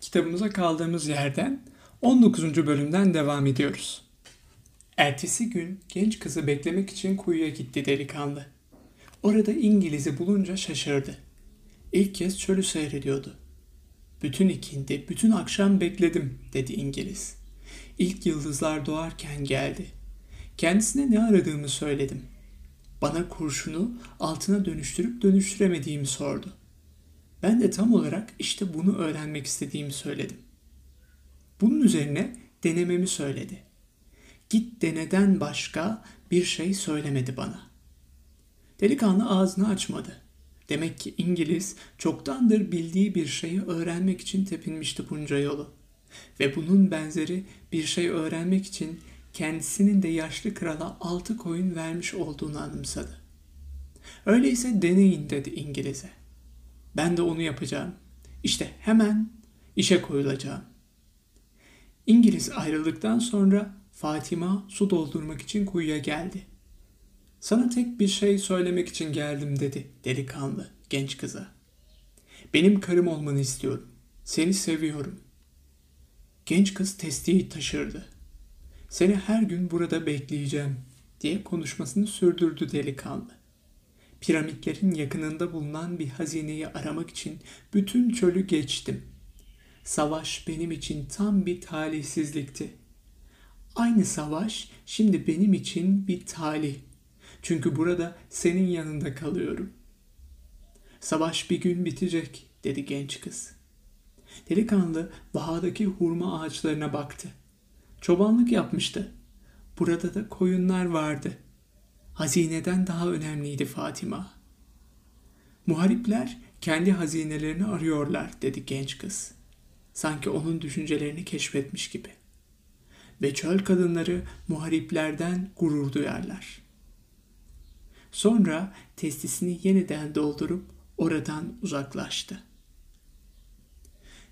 kitabımıza kaldığımız yerden 19. bölümden devam ediyoruz. Ertesi gün genç kızı beklemek için kuyuya gitti delikanlı. Orada İngiliz'i bulunca şaşırdı. İlk kez çölü seyrediyordu. "Bütün ikindi, bütün akşam bekledim," dedi İngiliz. "İlk yıldızlar doğarken geldi. Kendisine ne aradığımı söyledim. Bana kurşunu altına dönüştürüp dönüştüremediğimi sordu. Ben de tam olarak işte bunu öğrenmek istediğimi söyledim. Bunun üzerine denememi söyledi. Git deneden başka bir şey söylemedi bana." Delikanlı ağzını açmadı. Demek ki İngiliz çoktandır bildiği bir şeyi öğrenmek için tepinmişti bunca yolu. Ve bunun benzeri bir şey öğrenmek için kendisinin de yaşlı krala 6 koyun vermiş olduğunu anımsadı. "Öyleyse deneyin," dedi İngiliz'e. "Ben de onu yapacağım. İşte hemen işe koyulacağım." İngiliz ayrıldıktan sonra Fatima su doldurmak için kuyuya geldi. "Sana tek bir şey söylemek için geldim," dedi delikanlı genç kıza. "Benim karım olmanı istiyorum. Seni seviyorum." Genç kız testiyi taşırdı. "Seni her gün burada bekleyeceğim," diye konuşmasını sürdürdü delikanlı. "Piramitlerin yakınında bulunan bir hazineyi aramak için bütün çölü geçtim. Savaş benim için tam bir talihsizlikti. Aynı savaş şimdi benim için bir talih. Çünkü burada senin yanında kalıyorum." "Savaş bir gün bitecek," dedi genç kız. Delikanlı bahadaki hurma ağaçlarına baktı. Çobanlık yapmıştı. Burada da koyunlar vardı. Hazineden daha önemliydi Fatima. "Muharipler kendi hazinelerini arıyorlar," dedi genç kız. Sanki onun düşüncelerini keşfetmiş gibi. "Ve çöl kadınları muhariplerden gurur duyarlar." Sonra testisini yeniden doldurup oradan uzaklaştı.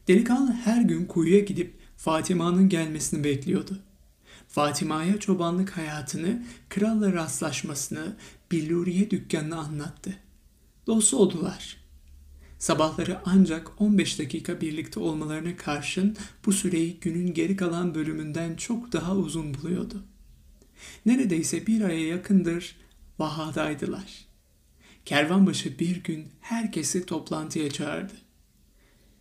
Delikanlı her gün kuyuya gidip Fatima'nın gelmesini bekliyordu. Fatima'ya çobanlık hayatını, kralla rastlaşmasını, Billuriye dükkanını anlattı. Dost oldular. Sabahları ancak 15 dakika birlikte olmalarına karşın bu süreyi günün geri kalan bölümünden çok daha uzun buluyordu. Neredeyse bir aya yakındır vahadaydılar. Kervanbaşı bir gün herkesi toplantıya çağırdı.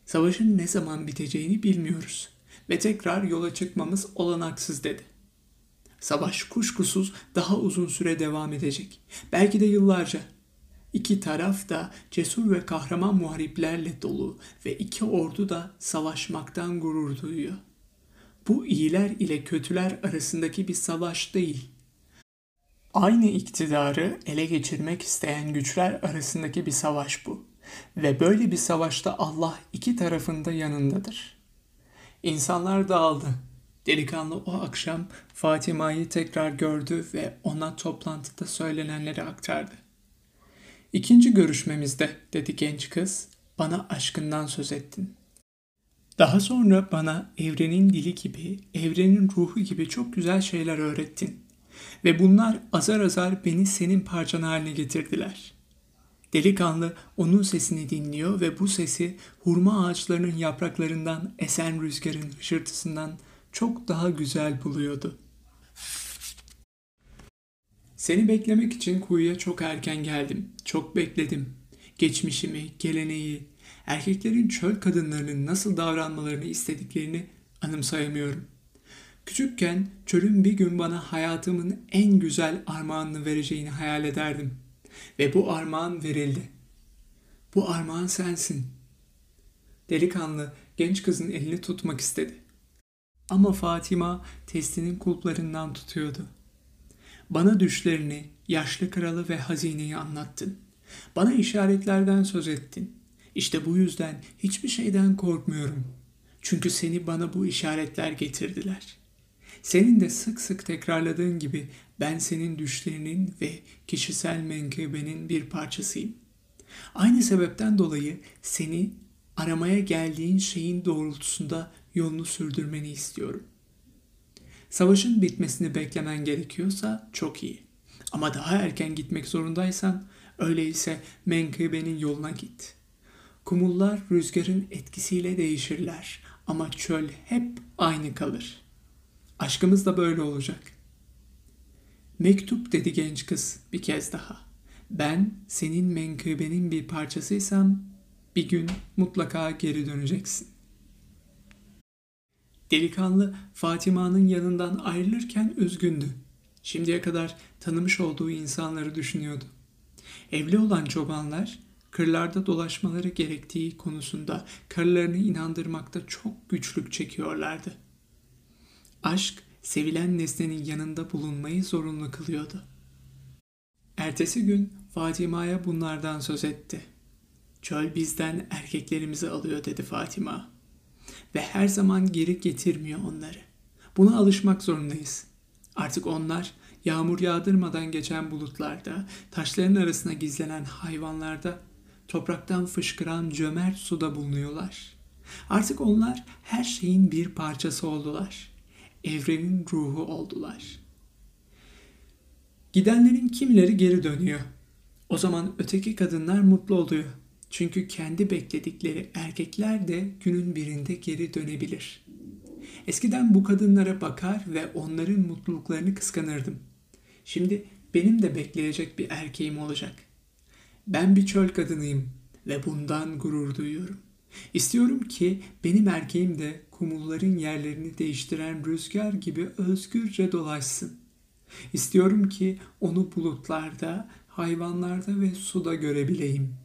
"Savaşın ne zaman biteceğini bilmiyoruz ve tekrar yola çıkmamız olanaksız," dedi. "Savaş kuşkusuz daha uzun süre devam edecek. Belki de yıllarca. İki taraf da cesur ve kahraman muhariplerle dolu ve iki ordu da savaşmaktan gurur duyuyor. Bu iyiler ile kötüler arasındaki bir savaş değil. Aynı iktidarı ele geçirmek isteyen güçler arasındaki bir savaş bu. Ve böyle bir savaşta Allah iki tarafında yanındadır." İnsanlar dağıldı. Delikanlı o akşam Fatima'yı tekrar gördü ve ona toplantıda söylenenleri aktardı. "İkinci görüşmemizde," dedi genç kız, "bana aşkından söz ettin. Daha sonra bana evrenin dili gibi, evrenin ruhu gibi çok güzel şeyler öğrettin. Ve bunlar azar azar beni senin parçan haline getirdiler." Delikanlı onun sesini dinliyor ve bu sesi hurma ağaçlarının yapraklarından esen rüzgarın hışırtısından çok daha güzel buluyordu. "Seni beklemek için kuyuya çok erken geldim. Çok bekledim. Geçmişimi, geleneği, erkeklerin çöl kadınlarının nasıl davranmalarını istediklerini anımsayamıyorum. Küçükken çölün bir gün bana hayatımın en güzel armağanını vereceğini hayal ederdim. Ve bu armağan verildi. Bu armağan sensin." Delikanlı genç kızın elini tutmak istedi. Ama Fatima testinin kulplarından tutuyordu. "Bana düşlerini, yaşlı kralı ve hazineyi anlattın. Bana işaretlerden söz ettin. İşte bu yüzden hiçbir şeyden korkmuyorum. Çünkü seni bana bu işaretler getirdiler. Senin de sık sık tekrarladığın gibi ben senin düşlerinin ve kişisel menkıbenin bir parçasıyım. Aynı sebepten dolayı seni aramaya geldiğin şeyin doğrultusunda yolunu sürdürmeni istiyorum. Savaşın bitmesini beklemen gerekiyorsa çok iyi. Ama daha erken gitmek zorundaysan öyleyse menkıbenin yoluna git. Kumullar rüzgarın etkisiyle değişirler. ama çöl hep aynı kalır. Aşkımız da böyle olacak. Mektup, dedi genç kız bir kez daha. Ben senin menkıbenin bir parçasıysam bir gün mutlaka geri döneceksin. Delikanlı Fatima'nın yanından ayrılırken üzgündü. Şimdiye kadar tanımış olduğu insanları düşünüyordu. Evli olan çobanlar kırlarda dolaşmaları gerektiği konusunda karılarını inandırmakta çok güçlük çekiyorlardı. Aşk sevilen nesnenin yanında bulunmayı zorunlu kılıyordu. Ertesi gün Fatima'ya bunlardan söz etti. Çöl bizden erkeklerimizi alıyor, dedi Fatima. Ve her zaman geri getirmiyor onları. Buna alışmak zorundayız. Artık onlar yağmur yağdırmadan geçen bulutlarda, taşların arasına gizlenen hayvanlarda, topraktan fışkıran cömert suda bulunuyorlar. Artık onlar her şeyin bir parçası oldular. Evrenin ruhu oldular. Gidenlerin kimleri geri dönüyor. O zaman öteki kadınlar mutlu oluyor. Çünkü kendi bekledikleri erkekler de günün birinde geri dönebilir. Eskiden bu kadınlara bakar ve onların mutluluklarını kıskanırdım. Şimdi benim de bekleyecek bir erkeğim olacak. Ben bir çöl kadınıyım ve bundan gurur duyuyorum. İstiyorum ki benim erkeğim de kumulların yerlerini değiştiren rüzgar gibi özgürce dolaşsın. İstiyorum ki onu bulutlarda, hayvanlarda ve suda görebileyim.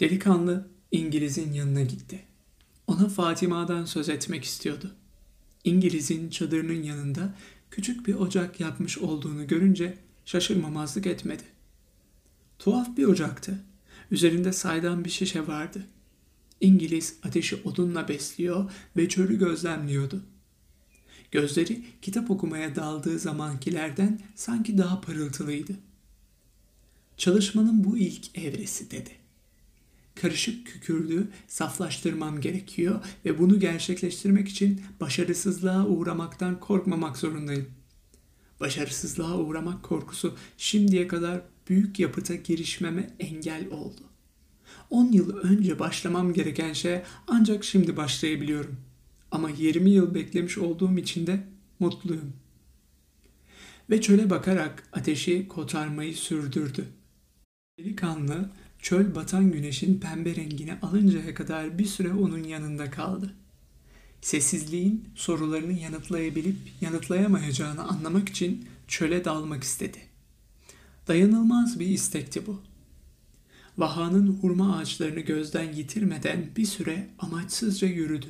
Delikanlı İngiliz'in yanına gitti. Ona Fatima'dan söz etmek istiyordu. İngiliz'in çadırının yanında küçük bir ocak yapmış olduğunu görünce şaşırmamazlık etmedi. Tuhaf bir ocaktı. Üzerinde saydam bir şişe vardı. İngiliz ateşi odunla besliyor ve çölü gözlemliyordu. Gözleri kitap okumaya daldığı zamankilerden sanki daha parıltılıydı. Çalışmanın bu ilk evresi, dedi. Karışık kükürdü, saflaştırmam gerekiyor ve bunu gerçekleştirmek için başarısızlığa uğramaktan korkmamak zorundayım. Başarısızlığa uğramak korkusu şimdiye kadar büyük yapıta girişmeme engel oldu. 10 yıl önce başlamam gereken şeye ancak şimdi başlayabiliyorum. Ama 20 yıl beklemiş olduğum için de mutluyum. Ve çöle bakarak ateşi kotarmayı sürdürdü. Delikanlı çöl batan güneşin pembe rengini alıncaya kadar bir süre onun yanında kaldı. Sessizliğin sorularını yanıtlayabilip yanıtlayamayacağını anlamak için çöle dalmak istedi. Dayanılmaz bir istekti bu. Vaha'nın hurma ağaçlarını gözden yitirmeden bir süre amaçsızca yürüdü.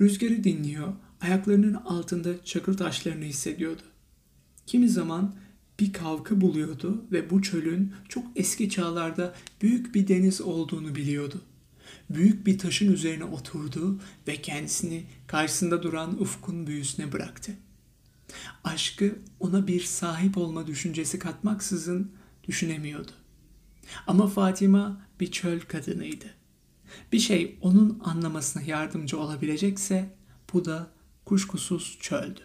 Rüzgarı dinliyor, ayaklarının altında çakıl taşlarını hissediyordu. Kimi zaman bir kavkı buluyordu ve bu çölün çok eski çağlarda büyük bir deniz olduğunu biliyordu. Büyük bir taşın üzerine oturdu ve kendisini karşısında duran ufkun büyüsüne bıraktı. Aşkı ona bir sahip olma düşüncesi katmaksızın düşünemiyordu. Ama Fatima bir çöl kadınıydı. Bir şey onun anlamasına yardımcı olabilecekse bu da kuşkusuz çöldü.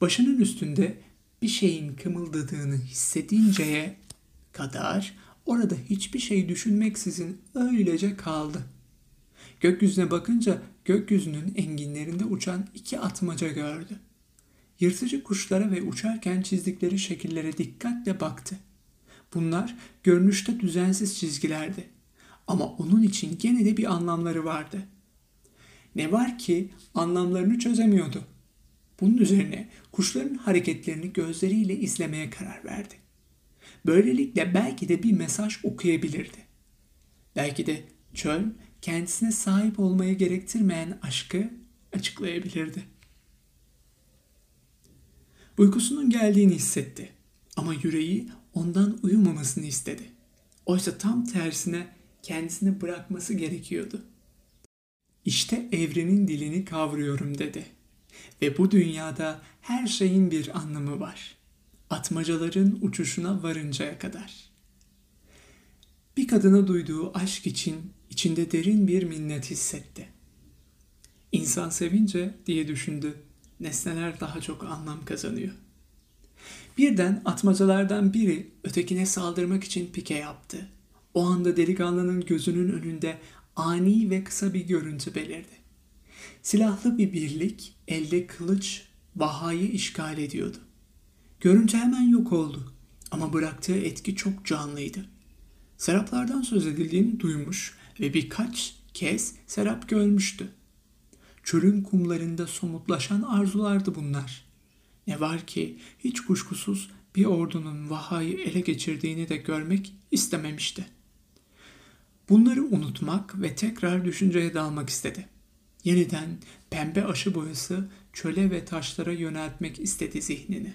Başının üstünde bir şeyin kımıldadığını hissedinceye kadar orada hiçbir şey düşünmeksizin öylece kaldı. Gökyüzüne bakınca gökyüzünün enginlerinde uçan 2 atmaca gördü. Yırtıcı kuşlara ve uçarken çizdikleri şekillere dikkatle baktı. Bunlar görünüşte düzensiz çizgilerdi. Ama onun için gene de bir anlamları vardı. Ne var ki anlamlarını çözemiyordu. Bunun üzerine kuşların hareketlerini gözleriyle izlemeye karar verdi. Böylelikle belki de bir mesaj okuyabilirdi. Belki de çöl kendisine sahip olmayı gerektirmeyen aşkı açıklayabilirdi. Uykusunun geldiğini hissetti ama yüreği ondan uyumamasını istedi. Oysa tam tersine kendisini bırakması gerekiyordu. İşte evrenin dilini kavruyorum, dedi. Ve bu dünyada her şeyin bir anlamı var. Atmacaların uçuşuna varıncaya kadar. Bir kadına duyduğu aşk için içinde derin bir minnet hissetti. İnsan sevince, diye düşündü, nesneler daha çok anlam kazanıyor. Birden atmacalardan biri ötekine saldırmak için pike yaptı. O anda delikanlının gözünün önünde ani ve kısa bir görüntü belirdi. Silahlı bir birlik elde kılıç Vaha'yı işgal ediyordu. Görüntü hemen yok oldu ama bıraktığı etki çok canlıydı. Seraplardan söz edildiğini duymuş ve birkaç kez serap görmüştü. Çölün kumlarında somutlaşan arzulardı bunlar. Ne var ki hiç kuşkusuz bir ordunun Vaha'yı ele geçirdiğini de görmek istememişti. Bunları unutmak ve tekrar düşünceye dalmak istedi. Yeniden pembe aşı boyası çöle ve taşlara yöneltmek istedi zihnini.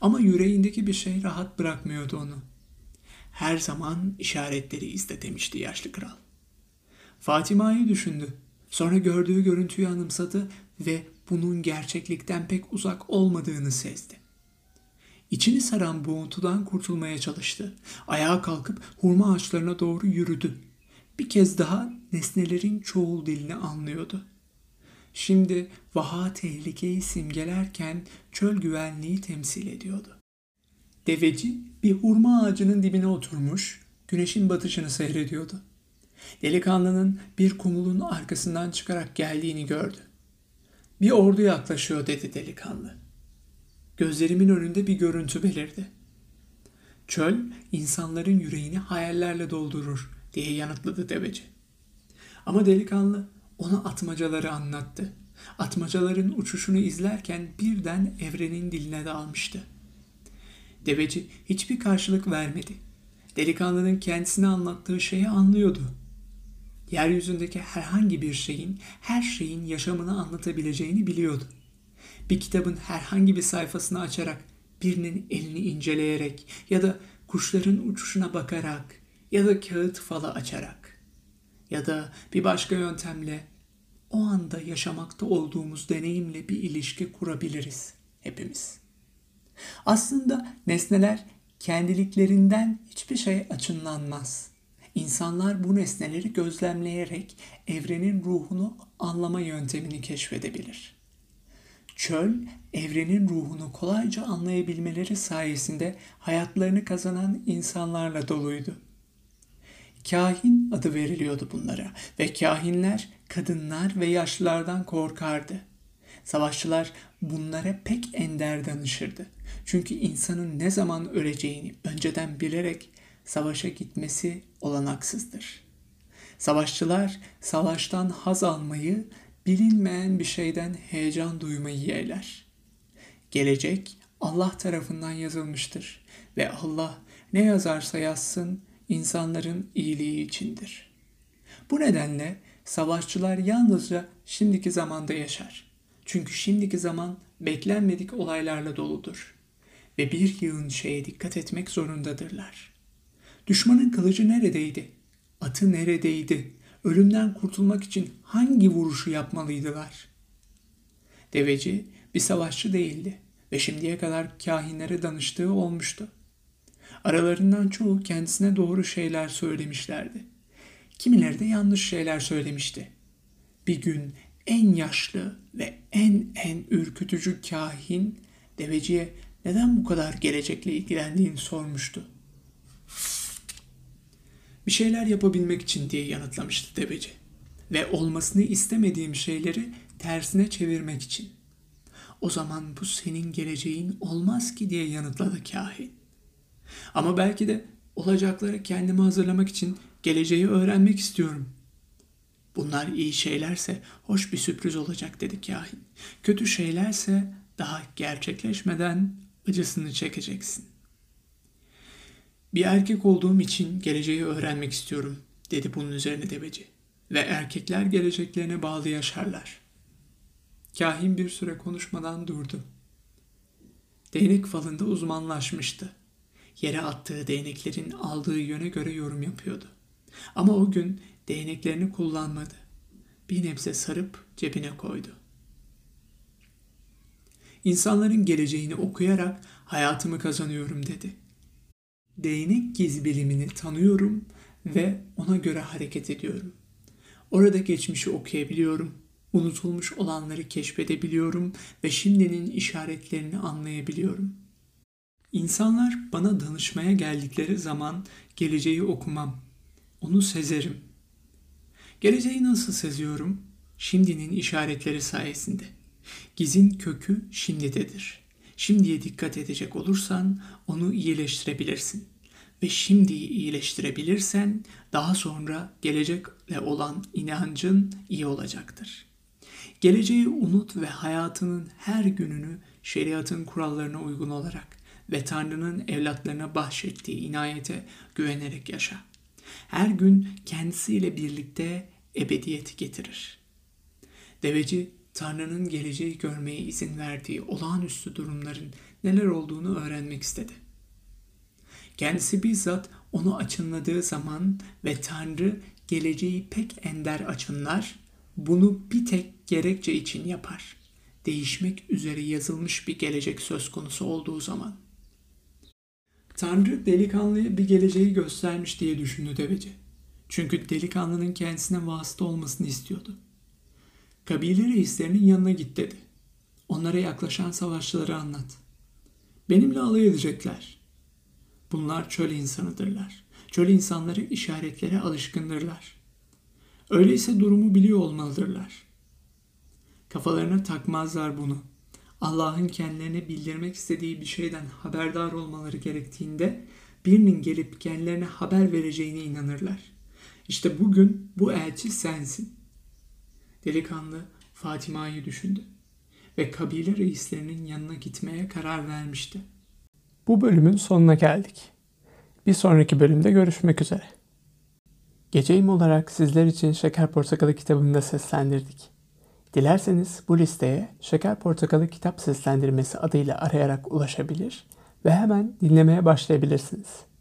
Ama yüreğindeki bir şey rahat bırakmıyordu onu. Her zaman işaretleri izle demişti yaşlı kral. Fatima'yı düşündü. Sonra gördüğü görüntüyü anımsadı ve bunun gerçeklikten pek uzak olmadığını sezdi. İçini saran boğuntudan kurtulmaya çalıştı. Ayağa kalkıp hurma ağaçlarına doğru yürüdü. Bir kez daha nesnelerin çoğul dilini anlıyordu. Şimdi Vaha tehlikeyi simgelerken çöl güvenliği temsil ediyordu. Deveci bir hurma ağacının dibine oturmuş, güneşin batışını seyrediyordu. Delikanlının bir kumulun arkasından çıkarak geldiğini gördü. "Bir ordu yaklaşıyor," dedi delikanlı. "Gözlerimin önünde bir görüntü belirdi." "Çöl insanların yüreğini hayallerle doldurur," diye yanıtladı deveci. Ama delikanlı ona atmacaları anlattı. Atmacaların uçuşunu izlerken birden evrenin diline dalmıştı. Deveci hiçbir karşılık vermedi. Delikanlının kendisine anlattığı şeyi anlıyordu. Yeryüzündeki herhangi bir şeyin, her şeyin yaşamını anlatabileceğini biliyordu. Bir kitabın herhangi bir sayfasını açarak, birinin elini inceleyerek ya da kuşların uçuşuna bakarak ya da kağıt falı açarak ya da bir başka yöntemle o anda yaşamakta olduğumuz deneyimle bir ilişki kurabiliriz hepimiz. Aslında nesneler kendiliklerinden hiçbir şey açınlanmaz. İnsanlar bu nesneleri gözlemleyerek evrenin ruhunu anlama yöntemini keşfedebilir. Çöl, evrenin ruhunu kolayca anlayabilmeleri sayesinde hayatlarını kazanan insanlarla doluydu. Kahin adı veriliyordu bunlara ve kahinler kadınlar ve yaşlılardan korkardı. Savaşçılar bunlara pek ender danışırdı. Çünkü insanın ne zaman öleceğini önceden bilerek savaşa gitmesi olanaksızdır. Savaşçılar savaştan haz almayı, bilinmeyen bir şeyden heyecan duymayı yeğler. Gelecek Allah tarafından yazılmıştır ve Allah ne yazarsa yazsın insanların iyiliği içindir. Bu nedenle savaşçılar yalnızca şimdiki zamanda yaşar. Çünkü şimdiki zaman beklenmedik olaylarla doludur ve bir yığın şeye dikkat etmek zorundadırlar. Düşmanın kılıcı neredeydi? Atı neredeydi? Ölümden kurtulmak için hangi vuruşu yapmalıydılar? Deveci bir savaşçı değildi ve şimdiye kadar kahinlere danıştığı olmuştu. Aralarından çoğu kendisine doğru şeyler söylemişlerdi. Kimileri de yanlış şeyler söylemişti. Bir gün en yaşlı ve en ürkütücü kahin deveciye neden bu kadar gelecekle ilgilendiğini sormuştu. "Bir şeyler yapabilmek için," diye yanıtlamıştı deveci. "Ve olmasını istemediğim şeyleri tersine çevirmek için." "O zaman bu senin geleceğin olmaz ki," diye yanıtladı kahin. "Ama belki de olacakları kendimi hazırlamak için geleceği öğrenmek istiyorum." "Bunlar iyi şeylerse hoş bir sürpriz olacak," dedi kahin. "Kötü şeylerse daha gerçekleşmeden acısını çekeceksin." "Bir erkek olduğum için geleceği öğrenmek istiyorum," dedi bunun üzerine deveci. "Ve erkekler geleceklerine bağlı yaşarlar." Kahin bir süre konuşmadan durdu. Değnek falında uzmanlaşmıştı. Yere attığı değneklerin aldığı yöne göre yorum yapıyordu. Ama o gün değneklerini kullanmadı. Bir nebze sarıp cebine koydu. "İnsanların geleceğini okuyarak hayatımı kazanıyorum," dedi. "Değnek giz bilimini tanıyorum ve ona göre hareket ediyorum. Orada geçmişi okuyabiliyorum, unutulmuş olanları keşfedebiliyorum ve şimdinin işaretlerini anlayabiliyorum. İnsanlar bana danışmaya geldikleri zaman geleceği okumam, onu sezerim. Geleceği nasıl seziyorum? Şimdinin işaretleri sayesinde. Gizin kökü şimdidedir. Şimdiye dikkat edecek olursan onu iyileştirebilirsin. Ve şimdiyi iyileştirebilirsen daha sonra gelecekle olan inancın iyi olacaktır. Geleceği unut ve hayatının her gününü şeriatın kurallarına uygun olarak ve Tanrı'nın evlatlarına bahşettiği inayete güvenerek yaşa. Her gün kendisiyle birlikte ebediyeti getirir. Deveci, Tanrı'nın geleceği görmeye izin verdiği olağanüstü durumların neler olduğunu öğrenmek istedi. Kendisi bizzat onu açınladığı zaman ve Tanrı geleceği pek ender açınlar, bunu bir tek gerekçe için yapar. Değişmek üzere yazılmış bir gelecek söz konusu olduğu zaman. Tanrı delikanlıya bir geleceği göstermiş diye düşündü deveci. Çünkü delikanlının kendisine vasıta olmasını istiyordu. Kabile reislerinin yanına git dedi. Onlara yaklaşan savaşçıları anlat. Benimle alay edecekler. Bunlar çöl insanıdırlar. Çöl insanları işaretlere alışkındırlar. Öyleyse durumu biliyor olmalıdırlar. Kafalarına takmazlar bunu. Allah'ın kendilerine bildirmek istediği bir şeyden haberdar olmaları gerektiğinde birinin gelip kendilerine haber vereceğine inanırlar. İşte bugün bu elçi sensin. Delikanlı Fatima'yı düşündü ve kabile reislerinin yanına gitmeye karar vermişti. Bu bölümün sonuna geldik. Bir sonraki bölümde görüşmek üzere. Geceyim olarak sizler için Şeker Portakalı kitabını da seslendirdik. Dilerseniz bu listeye Şeker Portakalı kitap seslendirmesi adıyla arayarak ulaşabilir ve hemen dinlemeye başlayabilirsiniz.